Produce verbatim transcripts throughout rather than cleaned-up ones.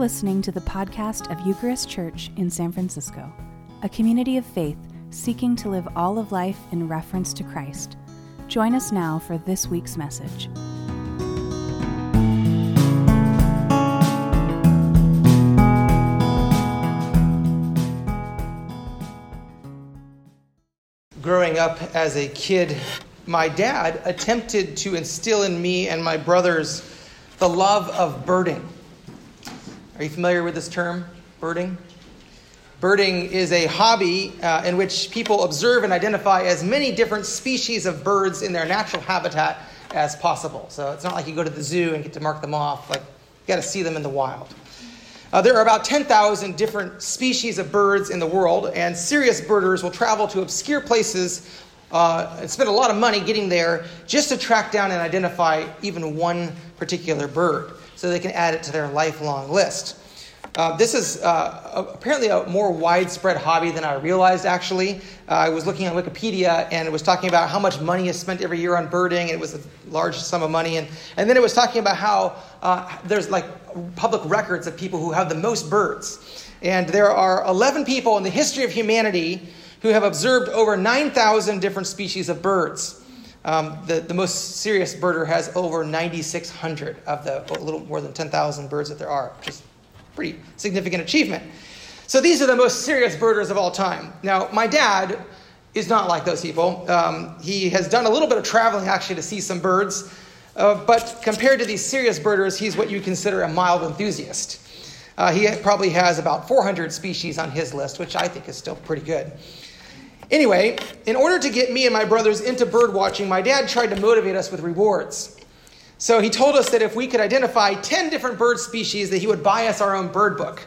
listening to the podcast of Eucharist Church in San Francisco, a community of faith seeking to live all of life in reference to Christ. Join us now for this week's message. Growing up as a kid, my dad attempted to instill in me and my brothers the love of birding. Are you familiar with this term, birding? Birding is a hobby uh, in which people observe and identify as many different species of birds in their natural habitat as possible. So it's not like you go to the zoo and get to mark them off. Like, you got to see them in the wild. Uh, there are about ten thousand different species of birds in the world, and serious birders will travel to obscure places uh, and spend a lot of money getting there just to track down and identify even one particular bird so they can add it to their lifelong list. Uh, this is uh, apparently a more widespread hobby than I realized, actually. Uh, I was looking on Wikipedia, and it was talking about how much money is spent every year on birding. It was a large sum of money. And, and then it was talking about how uh, there's like public records of people who have the most birds. And there are eleven people in the history of humanity who have observed over nine thousand different species of birds. Um, the, the most serious birder has over nine thousand six hundred of the a little more than ten thousand birds that there are, which is pretty significant achievement. So these are the most serious birders of all time. Now, my dad is not like those people. Um, he has done a little bit of traveling, actually, to see some birds. Uh, but compared to these serious birders, he's what you consider a mild enthusiast. Uh, he probably has about four hundred species on his list, which I think is still pretty good. Anyway, in order to get me and my brothers into bird watching, my dad tried to motivate us with rewards. So he told us that if we could identify ten different bird species, that he would buy us our own bird book.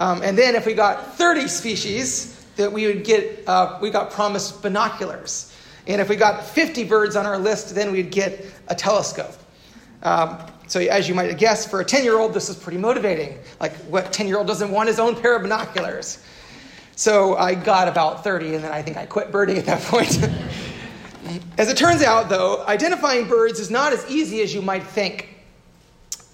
Um, and then if we got thirty species, that we would get, uh, we got promised binoculars. And if we got fifty birds on our list, then we'd get a telescope. Um, so as you might guess, for a ten-year-old, this is pretty motivating. Like, what ten-year-old doesn't want his own pair of binoculars? So I got about thirty, and then I think I quit birding at that point. As it turns out, though, identifying birds is not as easy as you might think.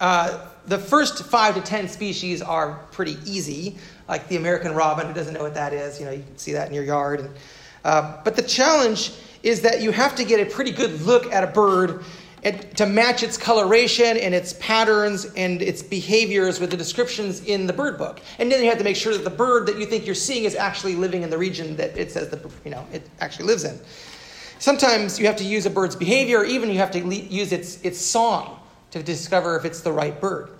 Uh, the first five to ten species are pretty easy, like the American robin, who doesn't know what that is. You know, you can see that in your yard. And, uh, but the challenge is that you have to get a pretty good look at a bird and, to match its coloration and its patterns and its behaviors with the descriptions in the bird book. And then you have to make sure that the bird that you think you're seeing is actually living in the region that it says the you know it actually lives in. Sometimes you have to use a bird's behavior, or even you have to le- use its, its song to discover if it's the right bird.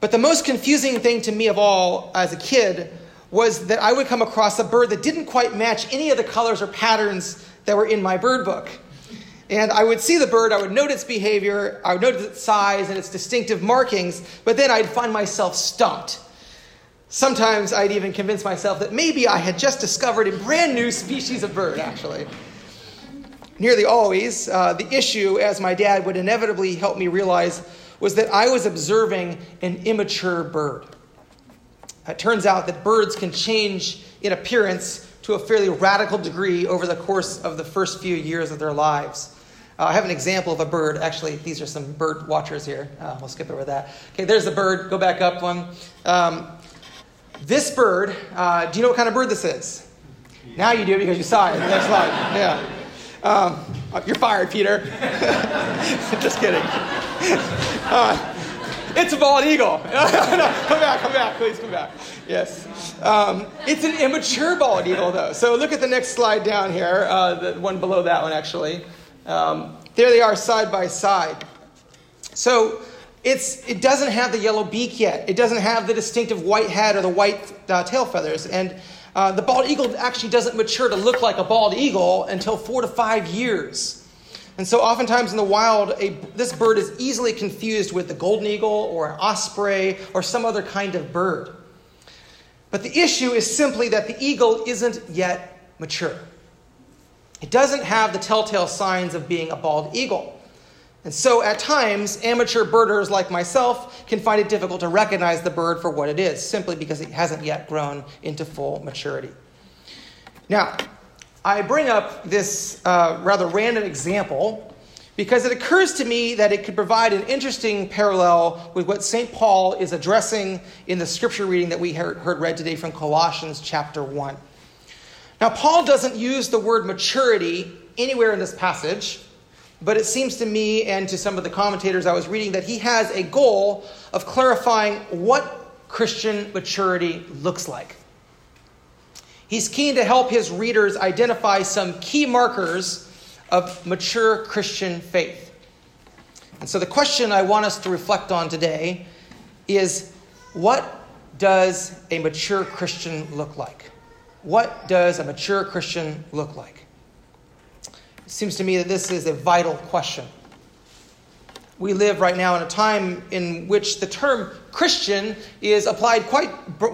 But the most confusing thing to me of all as a kid was that I would come across a bird that didn't quite match any of the colors or patterns that were in my bird book. And I would see the bird, I would note its behavior, I would note its size and its distinctive markings, but then I'd find myself stumped. Sometimes I'd even convince myself that maybe I had just discovered a brand new species of bird, actually. Nearly always, uh, the issue, as my dad would inevitably help me realize, was that I was observing an immature bird. It turns out that birds can change in appearance to a fairly radical degree over the course of the first few years of their lives. Uh, I have an example of a bird. Actually, these are some bird watchers here. Uh, we'll skip over that. Okay, there's the bird. Go back up one. Um, this bird, uh, do you know what kind of bird this is? Now you do because you saw it in the next slide. Yeah. Um, you're fired, Peter. Just kidding. Uh, it's a bald eagle. no, come back, come back, please come back. Yes. Um, it's an immature bald eagle, though. So look at the next slide down here, uh, the one below that one, actually. Um, there they are side by side. So it's it doesn't have the yellow beak yet. It doesn't have the distinctive white head or the white uh, tail feathers. And Uh, the bald eagle actually doesn't mature to look like a bald eagle until four to five years. And so oftentimes in the wild, a, this bird is easily confused with the golden eagle or an osprey or some other kind of bird. But the issue is simply that the eagle isn't yet mature. It doesn't have the telltale signs of being a bald eagle. And so at times, amateur birders like myself can find it difficult to recognize the bird for what it is, simply because it hasn't yet grown into full maturity. Now, I bring up this uh, rather random example because it occurs to me that it could provide an interesting parallel with what Saint Paul is addressing in the scripture reading that we heard read today from Colossians chapter one. Now, Paul doesn't use the word maturity anywhere in this passage, but it seems to me and to some of the commentators I was reading that he has a goal of clarifying what Christian maturity looks like. He's keen to help his readers identify some key markers of mature Christian faith. And so the question I want us to reflect on today is, what does a mature Christian look like? What does a mature Christian look like? It seems to me that this is a vital question. We live right now in a time in which the term Christian is applied quite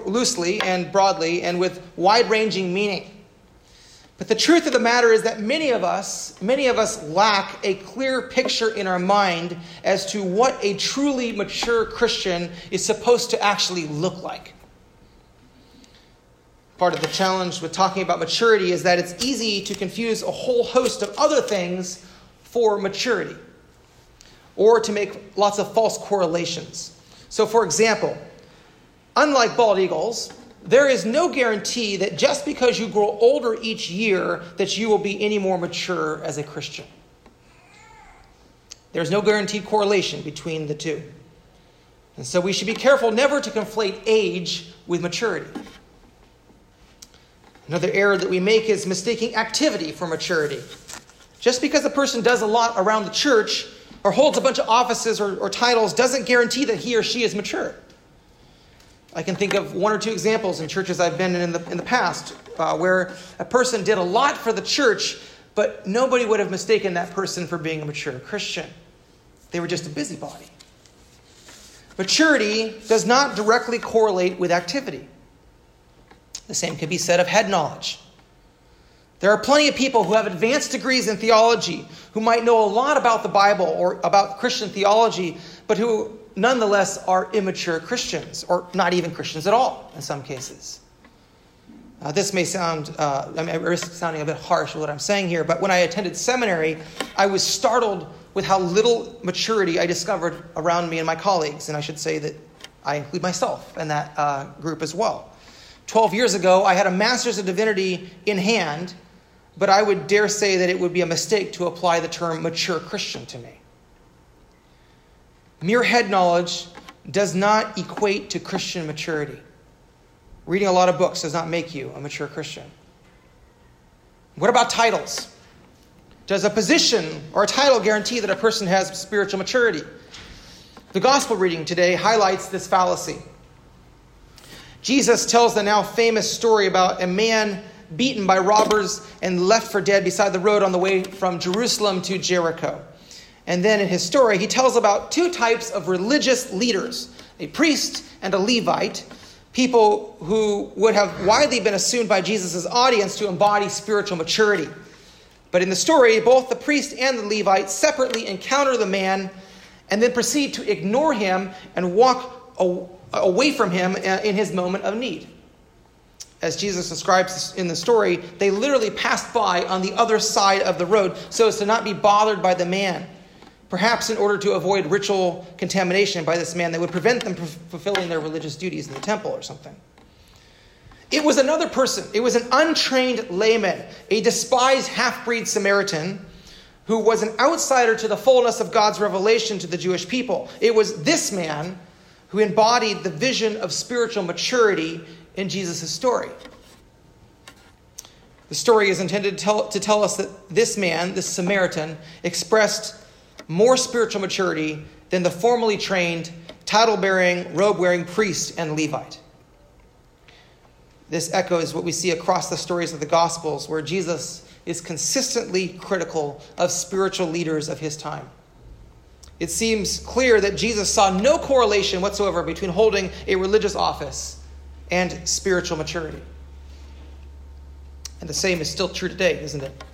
loosely and broadly and with wide-ranging meaning. But the truth of the matter is that many of us, many of us lack a clear picture in our mind as to what a truly mature Christian is supposed to actually look like. Part of the challenge with talking about maturity is that it's easy to confuse a whole host of other things for maturity, or to make lots of false correlations. So, for example, unlike bald eagles, there is no guarantee that just because you grow older each year that you will be any more mature as a Christian. There's no guaranteed correlation between the two. And so we should be careful never to conflate age with maturity. Another error that we make is mistaking activity for maturity. Just because a person does a lot around the church or holds a bunch of offices or, or titles doesn't guarantee that he or she is mature. I can think of one or two examples in churches I've been in in the, in the past uh, where a person did a lot for the church, but nobody would have mistaken that person for being a mature Christian. They were just a busybody. Maturity does not directly correlate with activity. The same could be said of head knowledge. There are plenty of people who have advanced degrees in theology who might know a lot about the Bible or about Christian theology, but who nonetheless are immature Christians, or not even Christians at all in some cases. Uh, this may sound, uh, I mean, I risk sounding a bit harsh with what I'm saying here, but when I attended seminary, I was startled with how little maturity I discovered around me and my colleagues, and I should say that I include myself in that uh, group as well. Twelve years ago, I had a Master's of Divinity in hand, but I would dare say that it would be a mistake to apply the term mature Christian to me. Mere head knowledge does not equate to Christian maturity. Reading a lot of books does not make you a mature Christian. What about titles? Does a position or a title guarantee that a person has spiritual maturity? The gospel reading today highlights this fallacy. Jesus tells the now famous story about a man beaten by robbers and left for dead beside the road on the way from Jerusalem to Jericho. And then in his story, he tells about two types of religious leaders, a priest and a Levite, people who would have widely been assumed by Jesus' audience to embody spiritual maturity. But in the story, both the priest and the Levite separately encounter the man and then proceed to ignore him and walk away from him in his moment of need. As Jesus describes in the story, they literally passed by on the other side of the road so as to not be bothered by the man. Perhaps in order to avoid ritual contamination by this man that would prevent them from fulfilling their religious duties in the temple or something. It was another person. It was an untrained layman, a despised half-breed Samaritan who was an outsider to the fullness of God's revelation to the Jewish people. It was this man who embodied the vision of spiritual maturity in Jesus' story. The story is intended to tell, to tell us that this man, this Samaritan, expressed more spiritual maturity than the formally trained, title-bearing, robe-wearing priest and Levite. This echoes what we see across the stories of the Gospels, where Jesus is consistently critical of spiritual leaders of his time. It seems clear that Jesus saw no correlation whatsoever between holding a religious office and spiritual maturity. And the same is still true today, isn't it?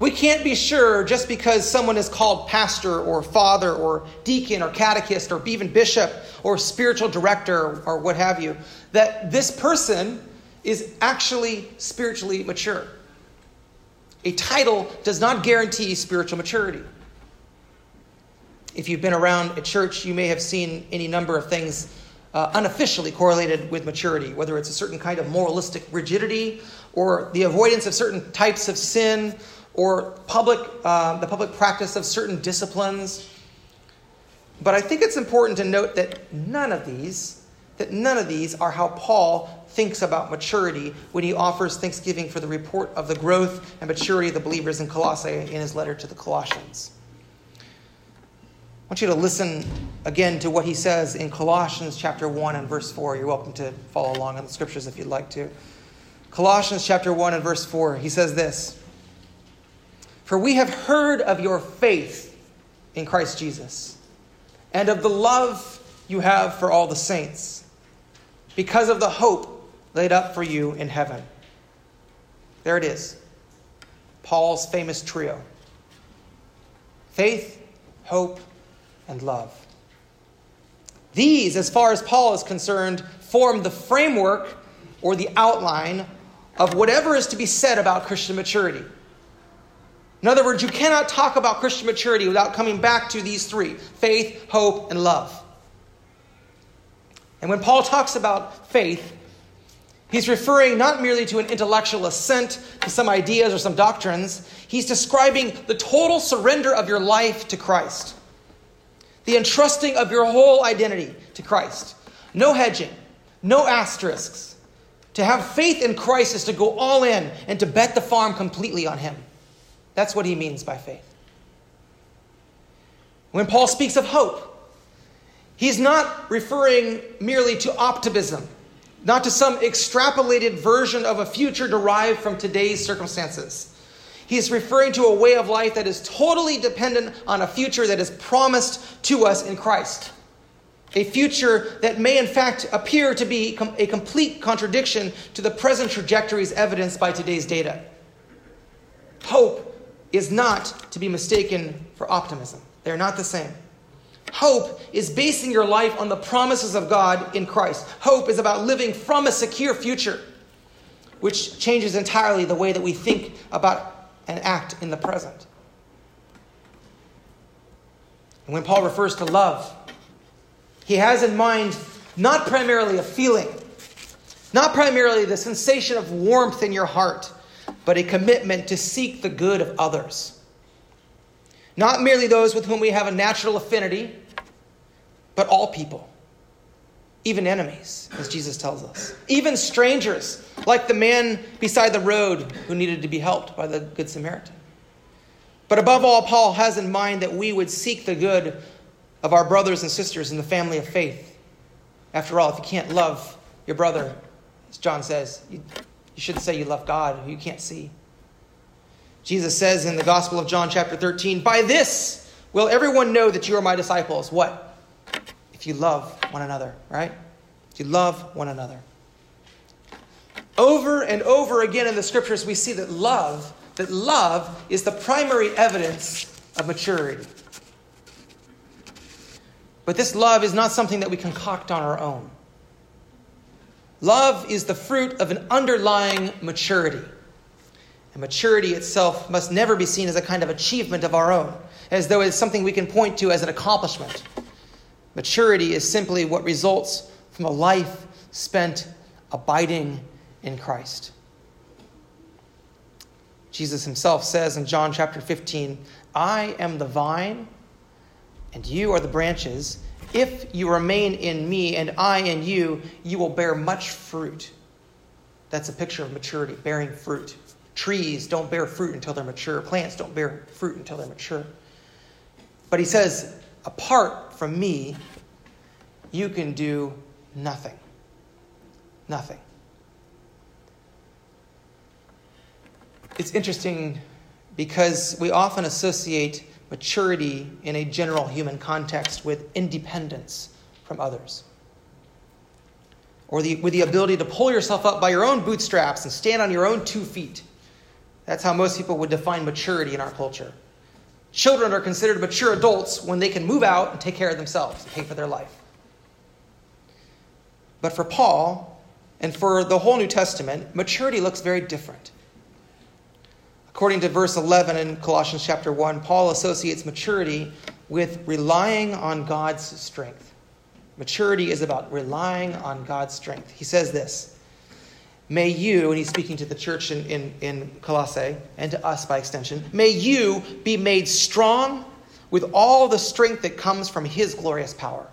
We can't be sure just because someone is called pastor or father or deacon or catechist or even bishop or spiritual director or what have you, that this person is actually spiritually mature. A title does not guarantee spiritual maturity. If you've been around a church, you may have seen any number of things uh, unofficially correlated with maturity, whether it's a certain kind of moralistic rigidity or the avoidance of certain types of sin or public, uh, the public practice of certain disciplines. But I think it's important to note that none of these, that none of these are how Paul thinks about maturity when he offers thanksgiving for the report of the growth and maturity of the believers in Colossae in his letter to the Colossians. I want you to listen again to what he says in Colossians chapter one and verse four. You're welcome to follow along in the scriptures if you'd like to. Colossians chapter one and verse four, he says this: "For we have heard of your faith in Christ Jesus, and of the love you have for all the saints, because of the hope laid up for you in heaven." There it is. Paul's famous trio: faith, hope, and love. These, as far as Paul is concerned, form the framework or the outline of whatever is to be said about Christian maturity. In other words, you cannot talk about Christian maturity without coming back to these three: faith, hope, and love. And when Paul talks about faith, he's referring not merely to an intellectual assent to some ideas or some doctrines. He's describing the total surrender of your life to Christ, the entrusting of your whole identity to Christ. No hedging, no asterisks. To have faith in Christ is to go all in and to bet the farm completely on him. That's what he means by faith. When Paul speaks of hope, he's not referring merely to optimism, not to some extrapolated version of a future derived from today's circumstances. He's referring to a way of life that is totally dependent on a future that is promised to us in Christ, a future that may in fact appear to be a complete contradiction to the present trajectories evidenced by today's data. Hope is not to be mistaken for optimism. They're not the same. Hope is basing your life on the promises of God in Christ. Hope is about living from a secure future, which changes entirely the way that we think about and act in the present. And when Paul refers to love, he has in mind not primarily a feeling, not primarily the sensation of warmth in your heart, but a commitment to seek the good of others. Not merely those with whom we have a natural affinity, but all people, even enemies, as Jesus tells us, even strangers, like the man beside the road who needed to be helped by the Good Samaritan. But above all, Paul has in mind that we would seek the good of our brothers and sisters in the family of faith. After all, if you can't love your brother, as John says, you You shouldn't say you love God who you can't see. Jesus says in the Gospel of John chapter thirteen, "By this will everyone know that you are my disciples." What? If you love one another, right? If you love one another. Over and over again in the scriptures, we see that love, that love is the primary evidence of maturity. But this love is not something that we concoct on our own. Love is the fruit of an underlying maturity. And maturity itself must never be seen as a kind of achievement of our own, as though it's something we can point to as an accomplishment. Maturity is simply what results from a life spent abiding in Christ. Jesus himself says in John chapter fifteen, "I am the vine, and you are the branches. If you remain in me and I in you, you will bear much fruit." That's a picture of maturity, bearing fruit. Trees don't bear fruit until they're mature. Plants don't bear fruit until they're mature. But he says, apart from me, you can do nothing. Nothing. It's interesting because we often associate maturity in a general human context with independence from others, or the, with the ability to pull yourself up by your own bootstraps and stand on your own two feet. That's how most people would define maturity in our culture. Children are considered mature adults when they can move out and take care of themselves and pay for their life. But for Paul and for the whole New Testament, maturity looks very different. According to verse eleven in Colossians chapter one, Paul associates maturity with relying on God's strength. Maturity is about relying on God's strength. He says this, may you, and he's speaking to the church in, in, in Colossae, and to us by extension, may you be made strong with all the strength that comes from his glorious power.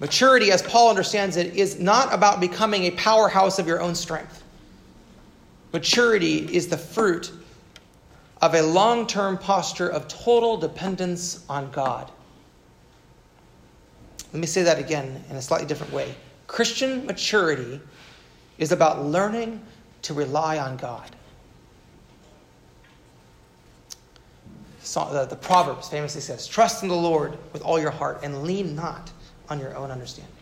Maturity, as Paul understands it, is not about becoming a powerhouse of your own strength. Maturity is the fruit of a long-term posture of total dependence on God. Let me say that again in a slightly different way. Christian maturity is about learning to rely on God. The, the Proverbs famously says, trust in the Lord with all your heart and lean not on your own understanding.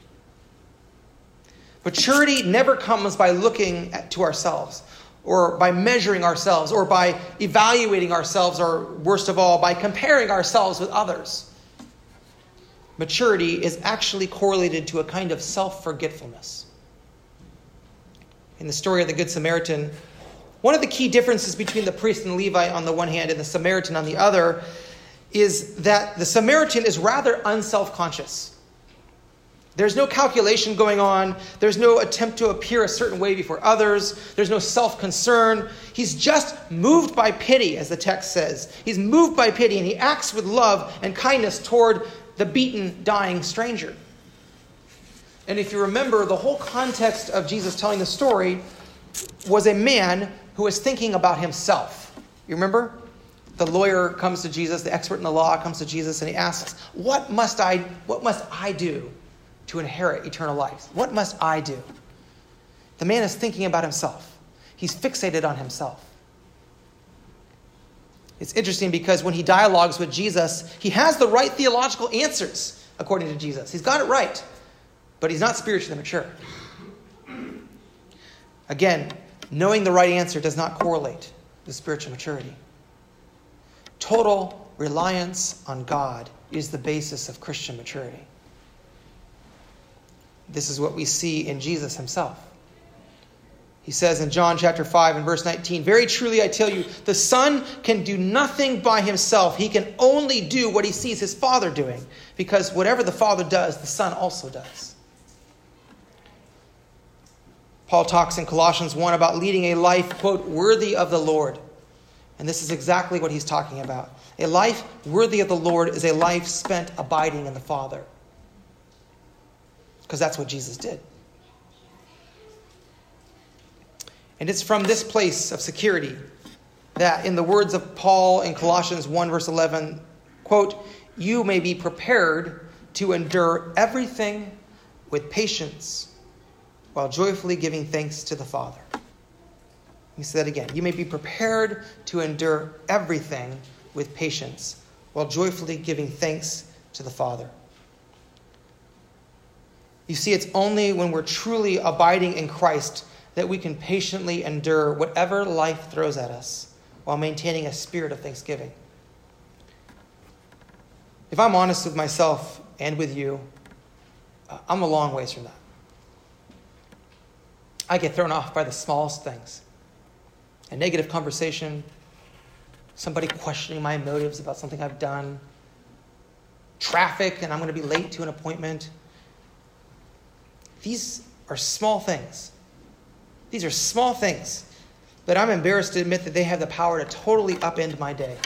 Maturity never comes by looking at, to ourselves, or by measuring ourselves, or by evaluating ourselves, or worst of all, by comparing ourselves with others. Maturity is actually correlated to a kind of self-forgetfulness. In the story of the Good Samaritan, one of the key differences between the priest and Levite on the one hand and the Samaritan on the other is that the Samaritan is rather unself-conscious. There's no calculation going on. There's no attempt to appear a certain way before others. There's no self-concern. He's just moved by pity, as the text says. He's moved by pity, and he acts with love and kindness toward the beaten, dying stranger. And if you remember, the whole context of Jesus telling the story was a man who was thinking about himself. You remember? The lawyer comes to Jesus, the expert in the law comes to Jesus, and he asks, What must I, what must I do to inherit eternal life? What must I do? The man is thinking about himself. He's fixated on himself. It's interesting because when he dialogues with Jesus, he has the right theological answers, according to Jesus. He's got it right, but he's not spiritually mature. Again, knowing the right answer does not correlate with spiritual maturity. Total reliance on God is the basis of Christian maturity. This is what we see in Jesus himself. He says in John chapter five and verse nineteen, very truly I tell you, the Son can do nothing by himself. He can only do what he sees his Father doing, because whatever the Father does, the Son also does. Paul talks in Colossians one about leading a life, quote, worthy of the Lord. And this is exactly what he's talking about. A life worthy of the Lord is a life spent abiding in the Father, because that's what Jesus did. And it's from this place of security that, in the words of Paul in Colossians one verse eleven, quote, you may be prepared to endure everything with patience while joyfully giving thanks to the Father. Let me say that again. You may be prepared to endure everything with patience while joyfully giving thanks to the Father. You see, it's only when we're truly abiding in Christ that we can patiently endure whatever life throws at us while maintaining a spirit of thanksgiving. If I'm honest with myself and with you, I'm a long ways from that. I get thrown off by the smallest things. A negative conversation, somebody questioning my motives about something I've done, traffic, and I'm going to be late to an appointment. These are small things. These are small things, but I'm embarrassed to admit that they have the power to totally upend my day.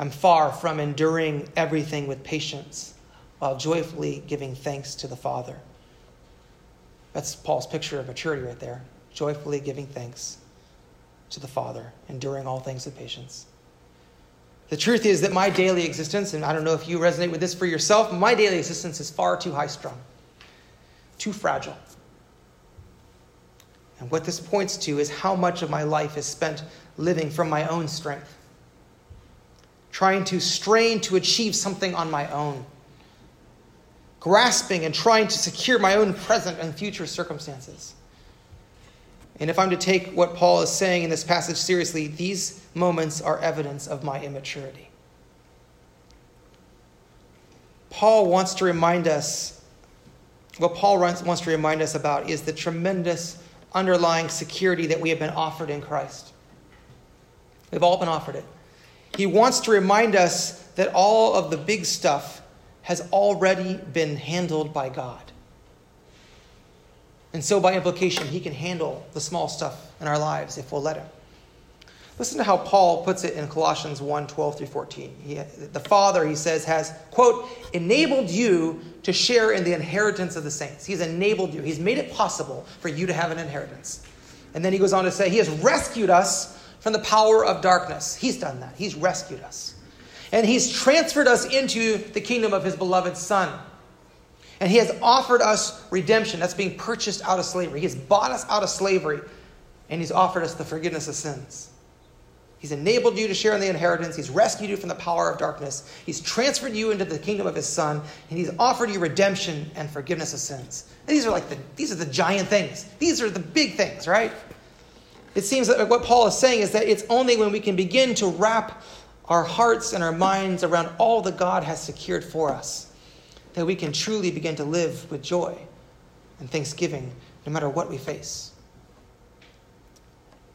I'm far from enduring everything with patience while joyfully giving thanks to the Father. That's Paul's picture of maturity right there. Joyfully giving thanks to the Father, enduring all things with patience. The truth is that my daily existence, and I don't know if you resonate with this for yourself, my daily existence is far too high strung, too fragile. And what this points to is how much of my life is spent living from my own strength, trying to strain to achieve something on my own, grasping and trying to secure my own present and future circumstances. And if I'm to take what Paul is saying in this passage seriously, these moments are evidence of my immaturity. Paul wants to remind us, what Paul wants to remind us about is the tremendous underlying security that we have been offered in Christ. We've all been offered it. He wants to remind us that all of the big stuff has already been handled by God. And so by implication, he can handle the small stuff in our lives if we'll let him. Listen to how Paul puts it in Colossians one, twelve through fourteen. He, the Father, he says, has, quote, enabled you to share in the inheritance of the saints. He's enabled you. He's made it possible for you to have an inheritance. And then he goes on to say, he has rescued us from the power of darkness. He's done that. He's rescued us. And he's transferred us into the kingdom of his beloved Son. And he has offered us redemption. That's being purchased out of slavery. He has bought us out of slavery. And he's offered us the forgiveness of sins. He's enabled you to share in the inheritance. He's rescued you from the power of darkness. He's transferred you into the kingdom of his Son. And he's offered you redemption and forgiveness of sins. And these are like the, these are the giant things. These are the big things, right? It seems that what Paul is saying is that it's only when we can begin to wrap our hearts and our minds around all that God has secured for us, that we can truly begin to live with joy and thanksgiving no matter what we face.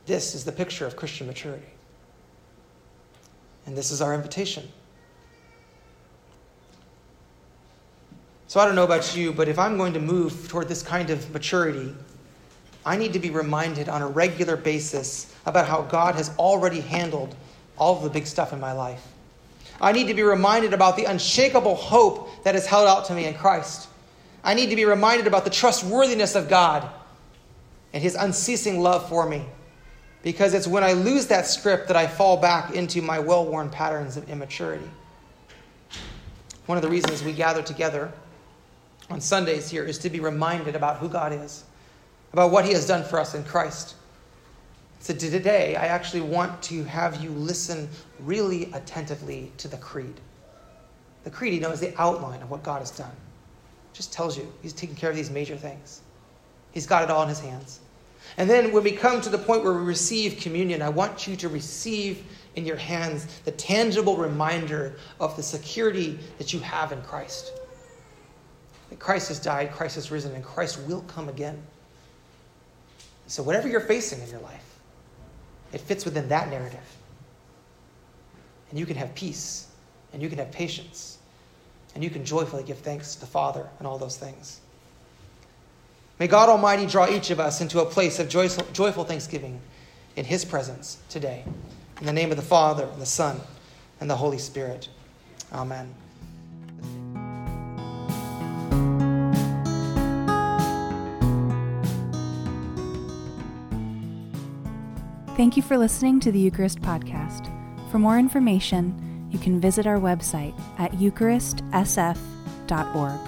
This is the picture of Christian maturity. And this is our invitation. So I don't know about you, but if I'm going to move toward this kind of maturity, I need to be reminded on a regular basis about how God has already handled all of the big stuff in my life. I need to be reminded about the unshakable hope that is held out to me in Christ. I need to be reminded about the trustworthiness of God and his unceasing love for me, because it's when I lose that script that I fall back into my well-worn patterns of immaturity. One of the reasons we gather together on Sundays here is to be reminded about who God is, about what he has done for us in Christ. So today, I actually want to have you listen really attentively to the creed. The creed, you know, is the outline of what God has done. It just tells you he's taking care of these major things. He's got it all in his hands. And then when we come to the point where we receive communion, I want you to receive in your hands the tangible reminder of the security that you have in Christ. That Christ has died, Christ has risen, and Christ will come again. So whatever you're facing in your life, it fits within that narrative. And you can have peace, and you can have patience, and you can joyfully give thanks to the Father and all those things. May God Almighty draw each of us into a place of joyful, joyful thanksgiving in his presence today. In the name of the Father, and the Son, and the Holy Spirit. Amen. Thank you for listening to the Eucharist Podcast. For more information, you can visit our website at eucharist s f dot org.